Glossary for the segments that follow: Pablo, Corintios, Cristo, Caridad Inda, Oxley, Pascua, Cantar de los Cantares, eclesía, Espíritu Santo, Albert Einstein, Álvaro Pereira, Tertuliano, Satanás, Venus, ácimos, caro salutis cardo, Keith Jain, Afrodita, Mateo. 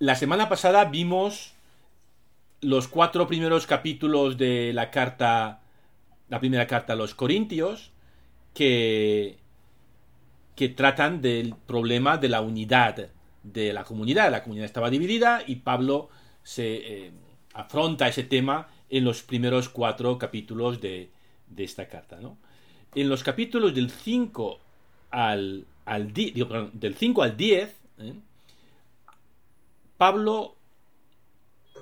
La semana pasada vimos los 4 primeros capítulos de la carta, la primera carta a los Corintios, que tratan del problema de la unidad de la comunidad. La comunidad estaba dividida y Pablo se afronta ese tema en los primeros 4 capítulos de esta carta, ¿no? En los capítulos del 5 al 10, Pablo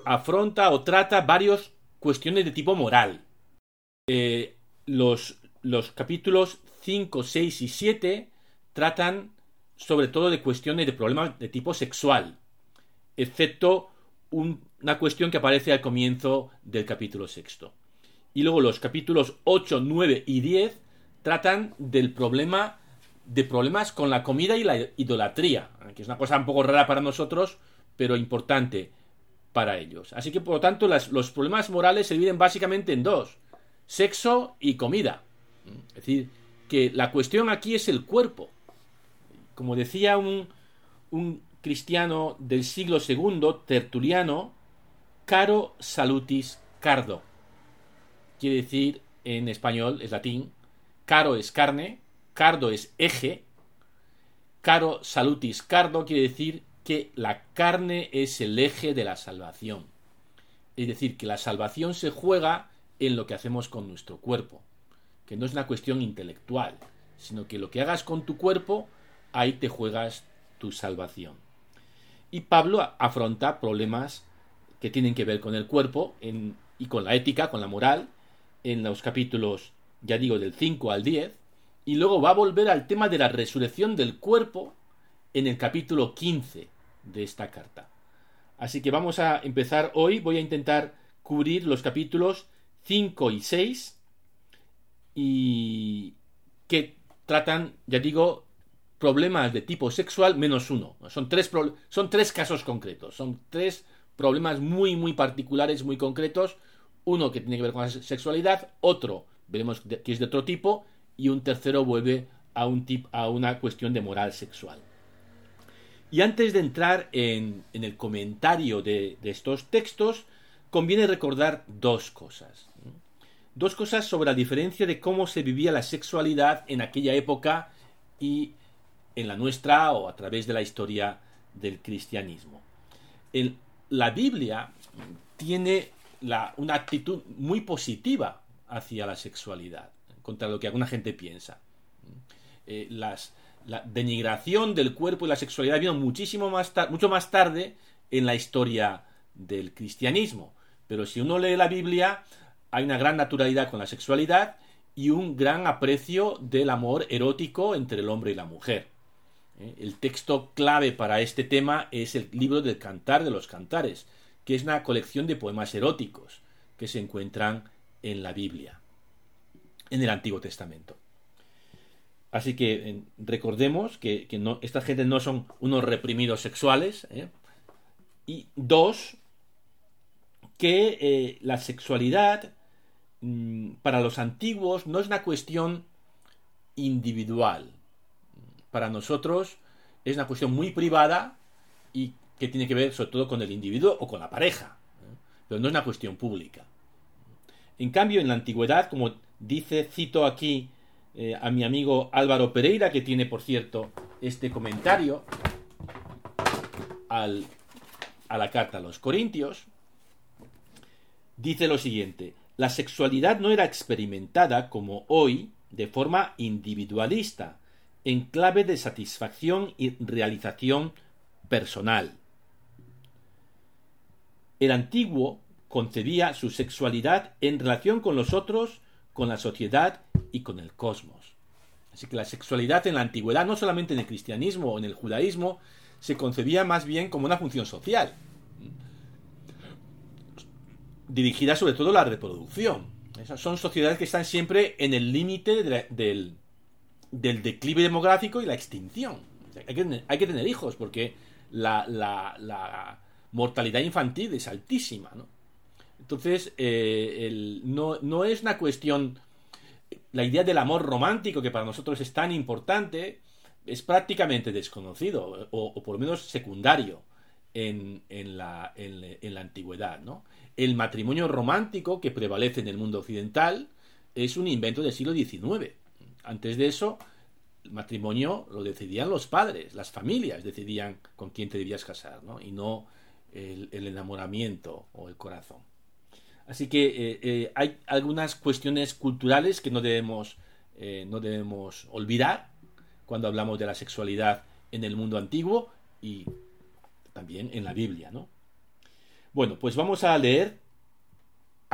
afronta o trata varias cuestiones de tipo moral. Los capítulos 5, 6 y 7 tratan sobre todo de cuestiones de problemas de tipo sexual, excepto una cuestión que aparece al comienzo del capítulo 6. Y luego los capítulos 8, 9 y 10 tratan del problema de problemas con la comida y la idolatría, que es una cosa un poco rara para nosotros, pero importante para ellos. Así que, por lo tanto, los problemas morales se dividen básicamente en 2: sexo y comida. Es decir, que la cuestión aquí es el cuerpo. Como decía un cristiano del siglo II, Tertuliano, caro salutis cardo. Quiere decir, en español, es latín, caro es carne, cardo es eje. Caro salutis cardo quiere decir que la carne es el eje de la salvación. Es decir, que la salvación se juega en lo que hacemos con nuestro cuerpo, que no es una cuestión intelectual, sino que lo que hagas con tu cuerpo, ahí te juegas tu salvación. Y Pablo afronta problemas que tienen que ver con el cuerpo y con la ética, con la moral, en los capítulos, ya digo, del 5 al 10, y luego va a volver al tema de la resurrección del cuerpo en el capítulo 15. De esta carta. Así que vamos a empezar hoy. Voy a intentar cubrir los capítulos 5 y 6 y que tratan, ya digo, problemas de tipo sexual menos uno. Son tres casos concretos. Son 3 problemas muy, muy particulares, muy concretos. Uno que tiene que ver con la sexualidad, otro veremos que es de otro tipo y un tercero vuelve a una cuestión de moral sexual. Y antes de entrar en el comentario de estos textos, conviene recordar 2 cosas. 2 cosas sobre la diferencia de cómo se vivía la sexualidad en aquella época y en la nuestra o a través de la historia del cristianismo. La Biblia tiene una actitud muy positiva hacia la sexualidad, contra lo que alguna gente piensa. La denigración del cuerpo y la sexualidad vino mucho más tarde en la historia del cristianismo. Pero si uno lee la Biblia, hay una gran naturalidad con la sexualidad y un gran aprecio del amor erótico entre el hombre y la mujer. El texto clave para este tema es el libro del Cantar de los Cantares, que es una colección de poemas eróticos que se encuentran en la Biblia, en el Antiguo Testamento. Así que recordemos que no, esta gente no son unos reprimidos sexuales. Y 2, que la sexualidad para los antiguos no es una cuestión individual. Para nosotros es una cuestión muy privada y que tiene que ver sobre todo con el individuo o con la pareja. Pero no es una cuestión pública. En cambio, en la antigüedad, como cito aquí, a mi amigo Álvaro Pereira, que tiene, por cierto, este comentario a la carta a los Corintios, dice lo siguiente: la sexualidad no era experimentada como hoy de forma individualista, en clave de satisfacción y realización personal. El antiguo concebía su sexualidad en relación con los otros, con la sociedad y con el cosmos. Así que la sexualidad en la antigüedad, no solamente en el cristianismo o en el judaísmo, se concebía más bien como una función social, dirigida sobre todo a la reproducción. Esas son sociedades que están siempre en el límite del declive demográfico y la extinción. O sea, hay que tener hijos porque la mortalidad infantil es altísima, ¿no? Entonces, no es una cuestión. La idea del amor romántico, que para nosotros es tan importante, es prácticamente desconocido, o por lo menos secundario en la antigüedad, ¿no? El matrimonio romántico que prevalece en el mundo occidental es un invento del siglo XIX. Antes de eso, el matrimonio lo decidían los padres, las familias decidían con quién te debías casar, ¿no? Y no el enamoramiento o el corazón. Así que hay algunas cuestiones culturales que no debemos olvidar cuando hablamos de la sexualidad en el mundo antiguo y también en la Biblia, ¿no? Bueno, pues vamos a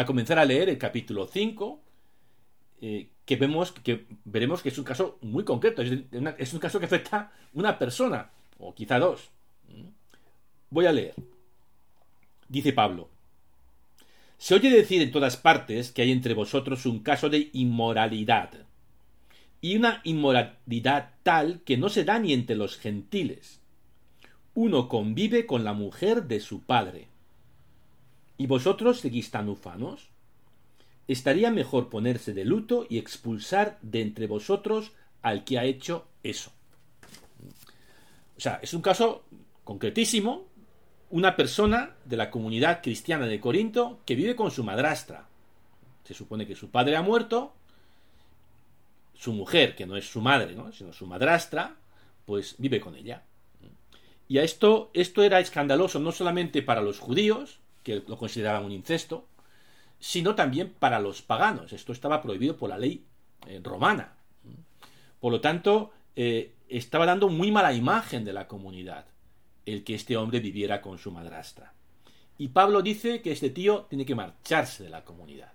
comenzar a leer el capítulo 5, que veremos que es un caso muy concreto, es un caso que afecta a una persona, o quizá dos. Voy a leer. Dice Pablo: se oye decir en todas partes que hay entre vosotros un caso de inmoralidad, y una inmoralidad tal que no se da ni entre los gentiles. Uno convive con la mujer de su padre. ¿Y vosotros seguís tan ufanos? Estaría mejor ponerse de luto y expulsar de entre vosotros al que ha hecho eso. O sea, es un caso concretísimo. Una persona de la comunidad cristiana de Corinto que vive con su madrastra. Se supone que su padre ha muerto. Su mujer, que no es su madre, ¿no?, sino su madrastra, pues vive con ella. Y a esto era escandaloso no solamente para los judíos, que lo consideraban un incesto, sino también para los paganos. Esto estaba prohibido por la ley romana. Por lo tanto, estaba dando muy mala imagen de la comunidad el que este hombre viviera con su madrastra. Y Pablo dice que este tío tiene que marcharse de la comunidad.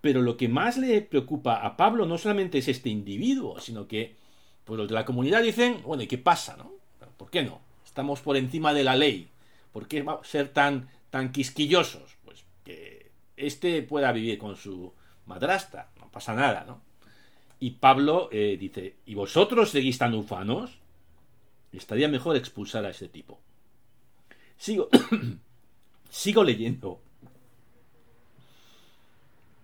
Pero lo que más le preocupa a Pablo no solamente es este individuo, sino que pues los de la comunidad dicen, bueno, ¿y qué pasa, no? ¿Por qué no? Estamos por encima de la ley. ¿Por qué va a ser tan quisquillosos? Pues que este pueda vivir con su madrastra. No pasa nada, ¿no? Y Pablo dice, ¿y vosotros seguís tan ufanos? Estaría mejor expulsar a este tipo. Sigo leyendo.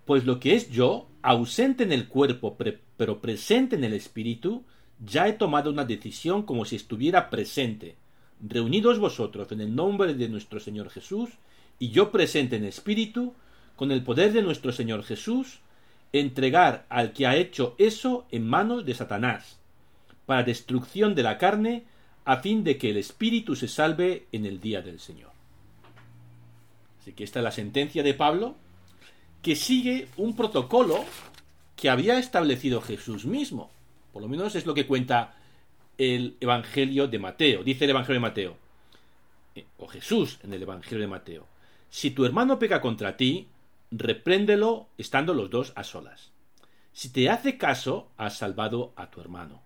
Pues lo que es yo, ausente en el cuerpo, pero presente en el espíritu, ya he tomado una decisión como si estuviera presente, reunidos vosotros en el nombre de nuestro Señor Jesús, y yo presente en espíritu, con el poder de nuestro Señor Jesús, entregar al que ha hecho eso en manos de Satanás, para destrucción de la carne, a fin de que el espíritu se salve en el día del Señor. Así que esta es la sentencia de Pablo, que sigue un protocolo que había establecido Jesús mismo. Por lo menos es lo que cuenta el Evangelio de Mateo. Dice el Evangelio de Mateo, o Jesús en el Evangelio de Mateo: si tu hermano peca contra ti, repréndelo estando los dos a solas. Si te hace caso, has salvado a tu hermano.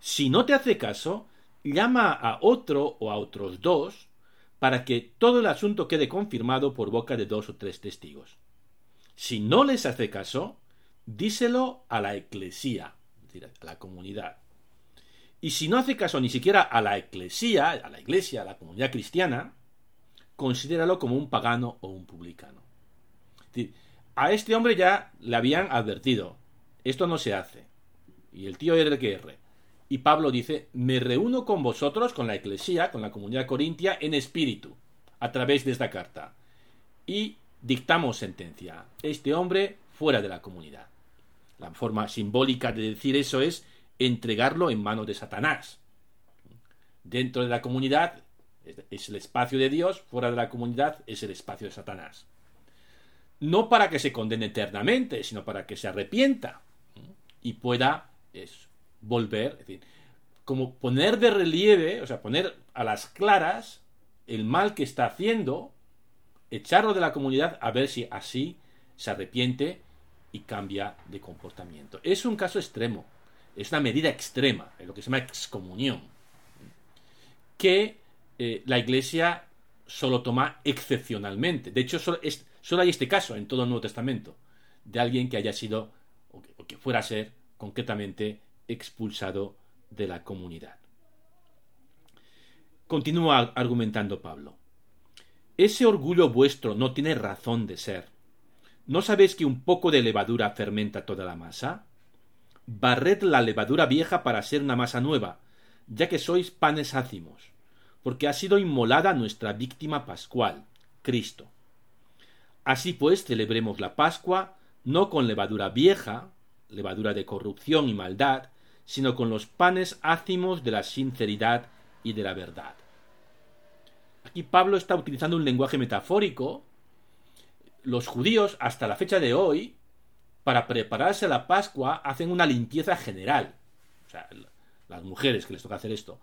Si no te hace caso, llama a otro o a otros dos, para que todo el asunto quede confirmado por boca de 2 o 3 testigos. Si no les hace caso, díselo a la eclesía, es decir, a la comunidad. Y si no hace caso ni siquiera a la eclesía, a la iglesia, a la comunidad cristiana, considéralo como un pagano o un publicano. Es decir, a este hombre ya le habían advertido, esto no se hace. Y el tío era el que erre. Y Pablo dice, me reúno con vosotros, con la eclesía, con la comunidad corintia, en espíritu, a través de esta carta. Y dictamos sentencia. Este hombre fuera de la comunidad. La forma simbólica de decir eso es entregarlo en manos de Satanás. Dentro de la comunidad es el espacio de Dios, fuera de la comunidad es el espacio de Satanás. No para que se condene eternamente, sino para que se arrepienta y pueda volver, es decir, como poner de relieve, o sea, poner a las claras el mal que está haciendo, echarlo de la comunidad a ver si así se arrepiente y cambia de comportamiento. Es un caso extremo, es una medida extrema, es lo que se llama excomunión, que la Iglesia solo toma excepcionalmente. De hecho, solo hay este caso en todo el Nuevo Testamento, de alguien que haya sido, o que fuera a ser concretamente expulsado de la comunidad. Continúa argumentando Pablo. Ese orgullo vuestro no tiene razón de ser. ¿No sabéis que un poco de levadura fermenta toda la masa? Barred la levadura vieja para hacer una masa nueva, ya que sois panes ácimos, porque ha sido inmolada nuestra víctima pascual, Cristo. Así pues, celebremos la Pascua no con levadura vieja, levadura de corrupción y maldad, sino con los panes ácimos de la sinceridad y de la verdad. Aquí Pablo está utilizando un lenguaje metafórico. Los judíos, hasta la fecha de hoy, para prepararse a la Pascua, hacen una limpieza general. O sea, las mujeres que les toca hacer esto,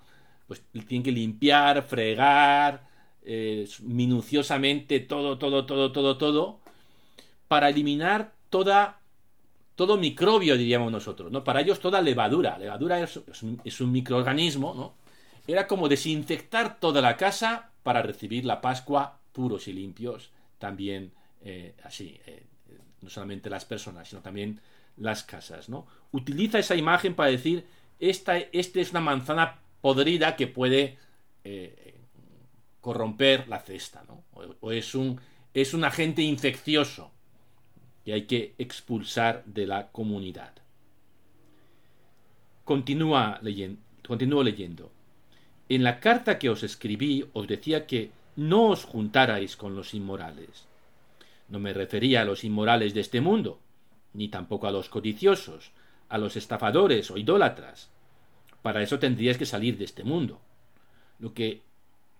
pues tienen que limpiar, fregar, minuciosamente todo, para eliminar todo microbio, diríamos nosotros, ¿no? Para ellos toda levadura. Levadura es un microorganismo, ¿no? Era como desinfectar toda la casa para recibir la Pascua puros y limpios, también no solamente las personas, sino también las casas, ¿no? Utiliza esa imagen para decir, esta es una manzana podrida que puede corromper la cesta, ¿no? O es un agente infeccioso que hay que expulsar de la comunidad. Continúo leyendo. En la carta que os escribí os decía que no os juntarais con los inmorales. No me refería a los inmorales de este mundo, ni tampoco a los codiciosos, a los estafadores o idólatras. Para eso tendríais que salir de este mundo. Lo que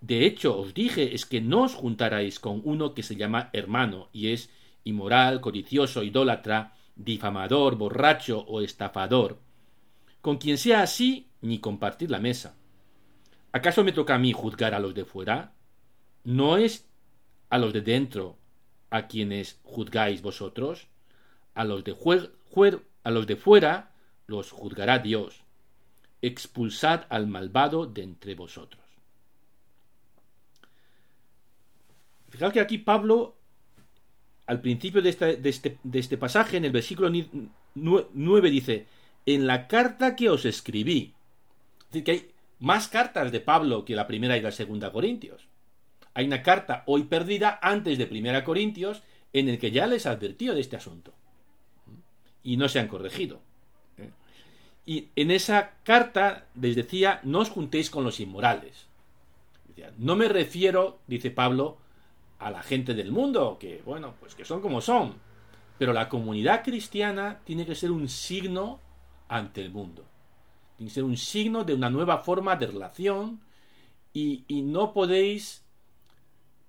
de hecho os dije es que no os juntarais con uno que se llama hermano y es inmoral, codicioso, idólatra, difamador, borracho o estafador, con quien sea así ni compartir la mesa. ¿Acaso me toca a mí juzgar a los de fuera? ¿No es a los de dentro a quienes juzgáis vosotros? A los de fuera los juzgará Dios. Expulsad al malvado de entre vosotros. Fijaos que aquí Pablo, al principio de este pasaje, en el versículo 9, dice: en la carta que os escribí. Es decir, que hay más cartas de Pablo que la primera y la segunda Corintios. Hay una carta hoy perdida antes de primera Corintios en el que ya les advirtió de este asunto. Y no se han corregido. Y en esa carta les decía, no os juntéis con los inmorales. No me refiero, dice Pablo, a la gente del mundo, que bueno, pues que son como son. Pero la comunidad cristiana tiene que ser un signo ante el mundo. Tiene que ser un signo de una nueva forma de relación y no podéis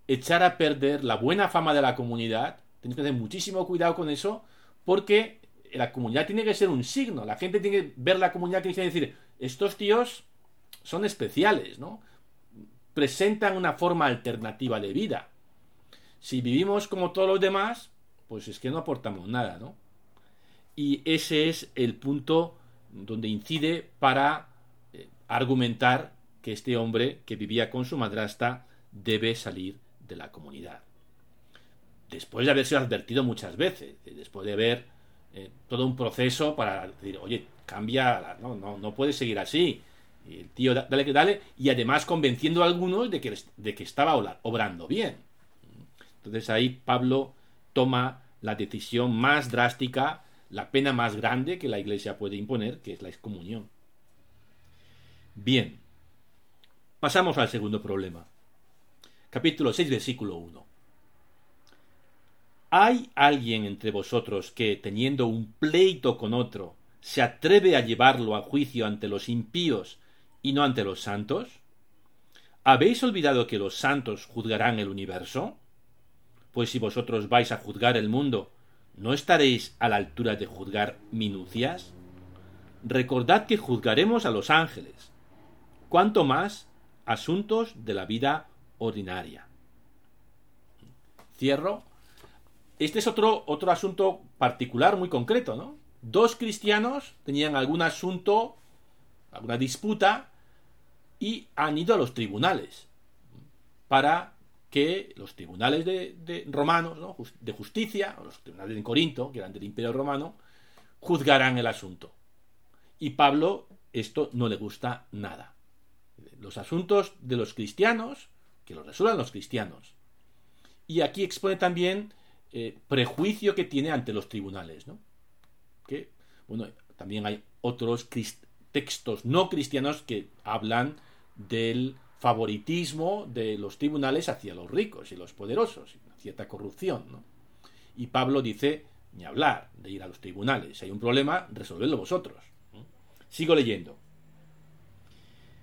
echar a perder la buena fama de la comunidad. Tenéis que tener muchísimo cuidado con eso porque la comunidad tiene que ser un signo. La gente tiene que ver la comunidad cristiana y decir, estos tíos son especiales, ¿no? Presentan una forma alternativa de vida. Si vivimos como todos los demás, pues es que no aportamos nada, ¿no? Y ese es el punto donde incide para argumentar que este hombre que vivía con su madrastra debe salir de la comunidad. Después de haber sido advertido muchas veces, después de haber todo un proceso para decir, oye, cambia, no puedes seguir así. Y el tío, dale, y además convenciendo a algunos de que estaba obrando bien. Entonces ahí Pablo toma la decisión más drástica, la pena más grande que la Iglesia puede imponer, que es la excomunión. Bien, pasamos al segundo problema. Capítulo 6, versículo 1. ¿Hay alguien entre vosotros que, teniendo un pleito con otro, se atreve a llevarlo a juicio ante los impíos y no ante los santos? ¿Habéis olvidado que los santos juzgarán el universo? Pues si vosotros vais a juzgar el mundo, ¿no estaréis a la altura de juzgar minucias? Recordad que juzgaremos a los ángeles, cuanto más asuntos de la vida ordinaria. Cierro. Este es otro asunto particular, muy concreto, ¿no? Dos cristianos tenían algún asunto, alguna disputa, y han ido a los tribunales para que los tribunales de romanos, ¿no?, de justicia, o los tribunales de Corinto, que eran del Imperio Romano, juzgarán el asunto. Y Pablo esto no le gusta nada. Los asuntos de los cristianos, que los resuelvan los cristianos. Y aquí expone también prejuicio que tiene ante los tribunales, ¿no? Que, bueno, también hay otros textos no cristianos que hablan del favoritismo de los tribunales hacia los ricos y los poderosos, una cierta corrupción, ¿no? Y Pablo dice, ni hablar de ir a los tribunales, si hay un problema, resolvedlo vosotros. Sigo leyendo.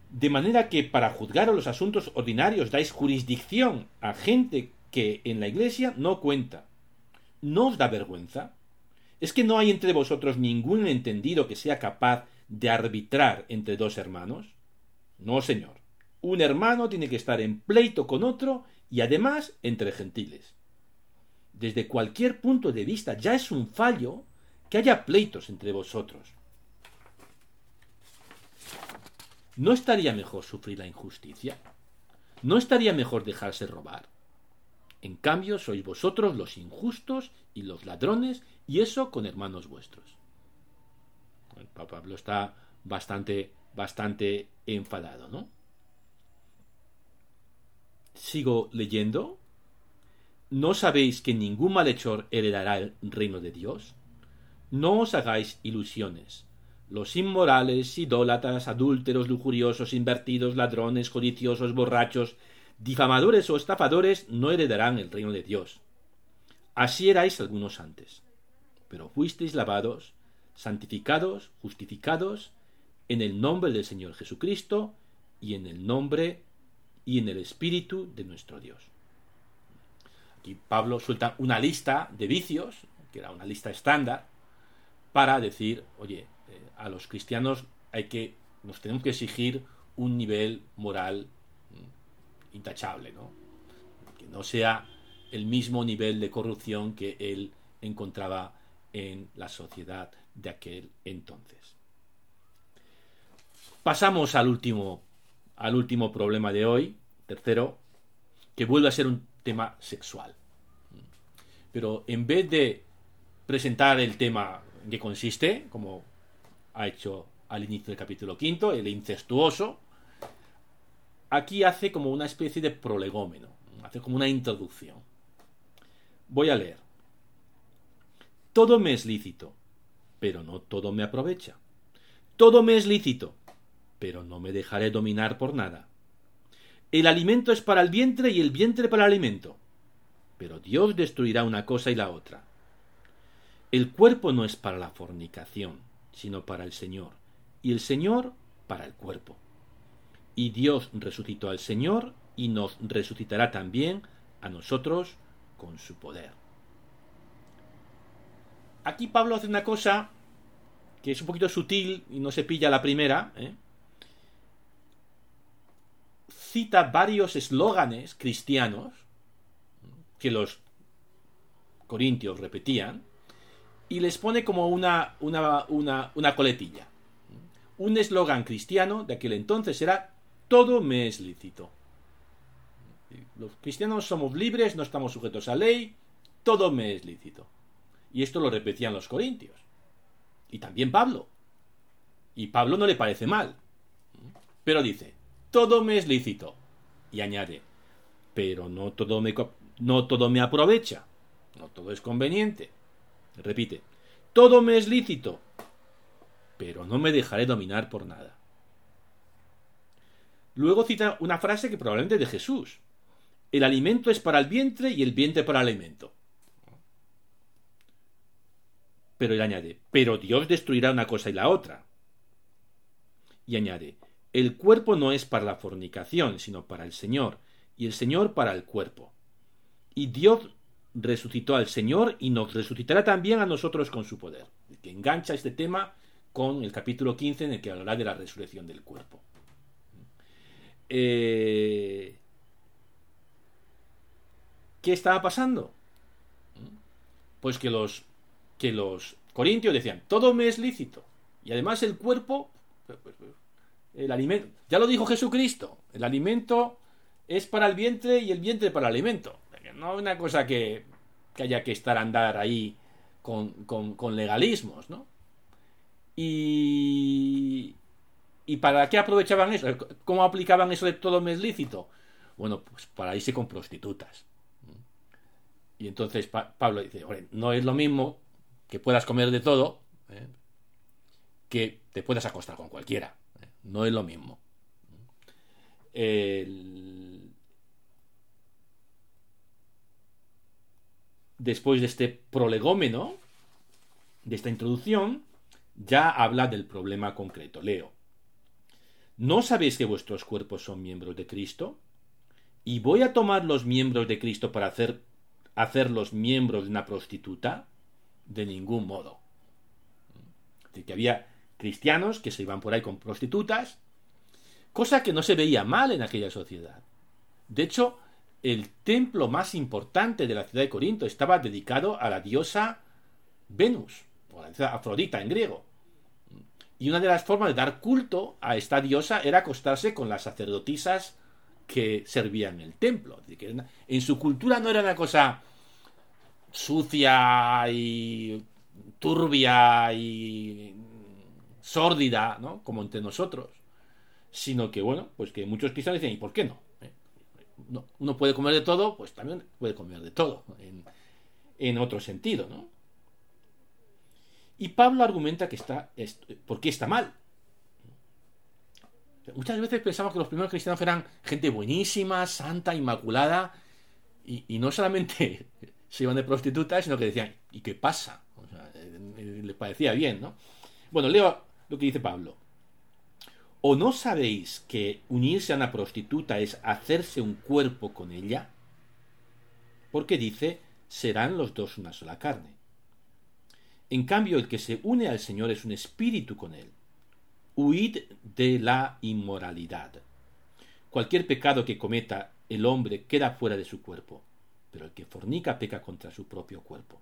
De manera que para juzgar los asuntos ordinarios dais jurisdicción a gente que en la iglesia no cuenta. ¿No os da vergüenza? ¿Es que no hay entre vosotros ningún entendido que sea capaz de arbitrar entre dos hermanos? No, señor. Un hermano tiene que estar en pleito con otro y además entre gentiles. Desde cualquier punto de vista ya es un fallo que haya pleitos entre vosotros. ¿No estaría mejor sufrir la injusticia? ¿No estaría mejor dejarse robar? En cambio, sois vosotros los injustos y los ladrones, y eso con hermanos vuestros. El Pablo está bastante enfadado, ¿no? Sigo leyendo. ¿No sabéis que ningún malhechor heredará el reino de Dios? No os hagáis ilusiones. Los inmorales, idólatras, adúlteros, lujuriosos, invertidos, ladrones, codiciosos, borrachos, difamadores o estafadores no heredarán el reino de Dios. Así erais algunos antes, pero fuisteis lavados, santificados, justificados en el nombre del Señor Jesucristo y en el nombre y en el Espíritu de nuestro Dios. Aquí Pablo suelta una lista de vicios, que era una lista estándar, para decir, oye, a los cristianos nos tenemos que exigir un nivel moral intachable, ¿no? Que no sea el mismo nivel de corrupción que él encontraba en la sociedad de aquel entonces. Pasamos al último problema de hoy, tercero, que vuelve a ser un tema sexual. Pero en vez de presentar el tema en qué consiste, como ha hecho al inicio del capítulo quinto, el incestuoso, aquí hace como una especie de prolegómeno, hace como una introducción. Voy a leer. Todo me es lícito, pero no todo me aprovecha. Todo me es lícito, pero no me dejaré dominar por nada. El alimento es para el vientre y el vientre para el alimento, pero Dios destruirá una cosa y la otra. El cuerpo no es para la fornicación, sino para el Señor, y el Señor para el cuerpo. Y Dios resucitó al Señor y nos resucitará también a nosotros con su poder. Aquí Pablo hace una cosa que es un poquito sutil y no se pilla la primera, ¿eh? Cita varios eslóganes cristianos que los corintios repetían y les pone como una coletilla. Un eslogan cristiano de aquel entonces era todo me es lícito. Los cristianos somos libres, no estamos sujetos a ley, todo me es lícito. Y esto lo repetían los corintios. Y también Pablo. Y Pablo no le parece mal. Pero dice, todo me es lícito. Y añade, pero no todo me aprovecha. No todo es conveniente. Repite, todo me es lícito, pero no me dejaré dominar por nada. Luego cita una frase que probablemente de Jesús. El alimento es para el vientre y el vientre para el alimento. Pero él añade, pero Dios destruirá una cosa y la otra. Y añade, el cuerpo no es para la fornicación, sino para el Señor, y el Señor para el cuerpo. Y Dios resucitó al Señor y nos resucitará también a nosotros con su poder. El que engancha este tema con el capítulo 15 en el que hablará de la resurrección del cuerpo. ¿Qué estaba pasando? Pues que los corintios decían, todo me es lícito. Y además el cuerpo, el alimento, ya lo dijo Jesucristo, el alimento es para el vientre y el vientre para el alimento. No es una cosa que haya que estar a andar ahí con legalismos, ¿no? ¿Y para qué aprovechaban eso? ¿Cómo aplicaban eso de todo me es lícito? Bueno, pues para irse con prostitutas. Y entonces Pablo dice, no es lo mismo que puedas comer de todo, que te puedas acostar con cualquiera. No es lo mismo. Después de este prolegómeno, de esta introducción, ya habla del problema concreto. Leo. ¿No sabéis que vuestros cuerpos son miembros de Cristo? ¿Y voy a tomar los miembros de Cristo para hacerlos miembros de una prostituta? De ningún modo. Es decir, que había cristianos que se iban por ahí con prostitutas, cosa que no se veía mal en aquella sociedad. De hecho, el templo más importante de la ciudad de Corinto estaba dedicado a la diosa Venus, o la diosa Afrodita en griego. Y una de las formas de dar culto a esta diosa era acostarse con las sacerdotisas que servían el templo. En su cultura no era una cosa sucia y turbia y sórdida, ¿no?, como entre nosotros, sino que, bueno, pues que muchos cristianos dicen, ¿y por qué no? No, uno puede comer de todo, pues también puede comer de todo, en otro sentido, ¿no? Y Pablo argumenta que ¿por qué está mal? Muchas veces pensamos que los primeros cristianos eran gente buenísima, santa, inmaculada, y no solamente se iban de prostitutas, sino que decían, ¿y qué pasa? O sea, les parecía bien, ¿no? Bueno, leo lo que dice Pablo. ¿O no sabéis que unirse a una prostituta es hacerse un cuerpo con ella? Porque dice, serán los dos una sola carne. En cambio, el que se une al Señor es un espíritu con él. Huid de la inmoralidad. Cualquier pecado que cometa el hombre queda fuera de su cuerpo, pero el que fornica peca contra su propio cuerpo.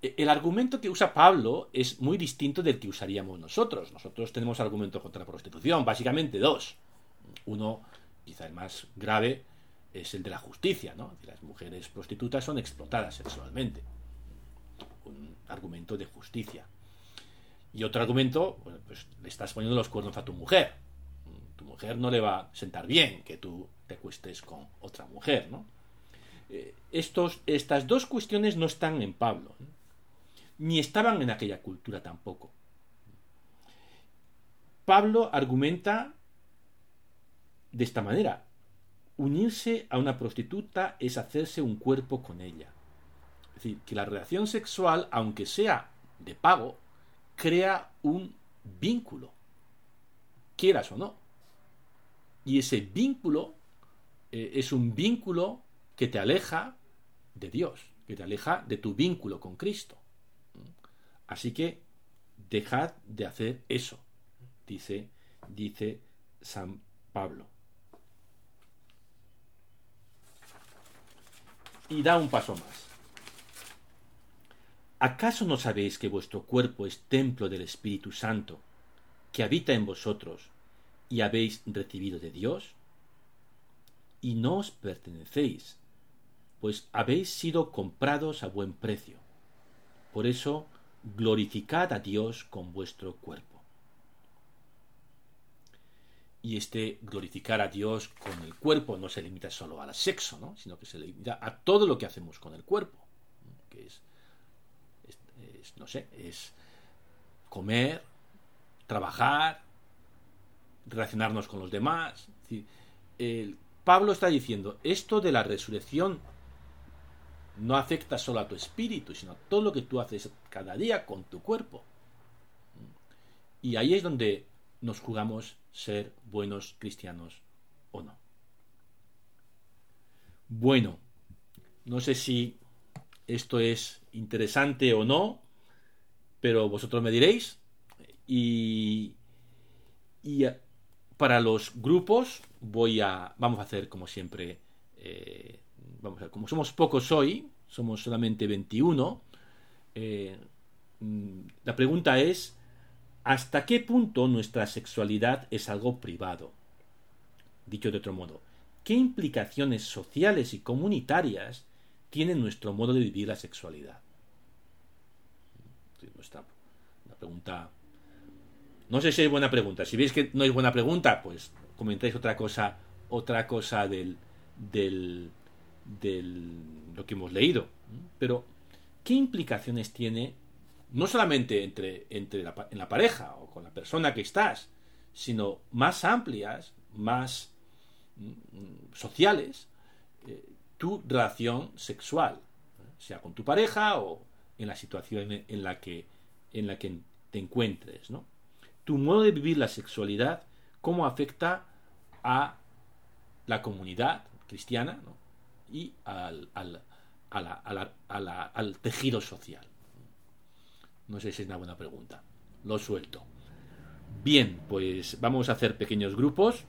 El argumento que usa Pablo es muy distinto del que usaríamos nosotros. Nosotros tenemos argumentos contra la prostitución, básicamente dos. Uno, quizá el más grave, es el de la justicia, ¿no? Las mujeres prostitutas son explotadas sexualmente. Un argumento de justicia. Y otro argumento, bueno, pues le estás poniendo los cuernos a tu mujer. Tu mujer no le va a sentar bien que tú te acuestes con otra mujer, ¿no? Estas dos cuestiones no están en Pablo, ¿eh?, ni estaban en aquella cultura tampoco. Pablo argumenta de esta manera. Unirse a una prostituta es hacerse un cuerpo con ella. Es decir, que la relación sexual, aunque sea de pago, crea un vínculo, quieras o no. Y ese vínculo es un vínculo que te aleja de Dios, que te aleja de tu vínculo con Cristo. Así que dejad de hacer eso, dice San Pablo. Y da un paso más. ¿Acaso no sabéis que vuestro cuerpo es templo del Espíritu Santo, que habita en vosotros y habéis recibido de Dios? Y no os pertenecéis, pues habéis sido comprados a buen precio. Por eso, glorificad a Dios con vuestro cuerpo. Y este glorificar a Dios con el cuerpo no se limita solo al sexo, ¿no?, sino que se limita a todo lo que hacemos con el cuerpo, que es comer, trabajar, relacionarnos con los demás. Es decir, Pablo está diciendo, esto de la resurrección no afecta solo a tu espíritu, sino a todo lo que tú haces cada día con tu cuerpo. Y ahí es donde nos jugamos ser buenos cristianos o no. Bueno, no sé si esto es interesante o no, pero vosotros me diréis. Y para los grupos vamos a hacer como siempre, vamos a ver, como somos pocos hoy, somos solamente 21, la pregunta es, ¿hasta qué punto nuestra sexualidad es algo privado? Dicho de otro modo, ¿qué implicaciones sociales y comunitarias tiene nuestro modo de vivir la sexualidad? Una pregunta. No sé si es buena pregunta. Si veis que no es buena pregunta, pues comentáis otra cosa del lo que hemos leído. Pero, ¿qué implicaciones tiene no solamente en la pareja o con la persona que estás, sino más amplias, más sociales, tu relación sexual, sea con tu pareja o en la situación en la que te encuentres, ¿no? Tu modo de vivir la sexualidad, cómo afecta a la comunidad cristiana, ¿no? Y al tejido social. No sé si es una buena pregunta. Lo suelto. Bien, pues vamos a hacer pequeños grupos.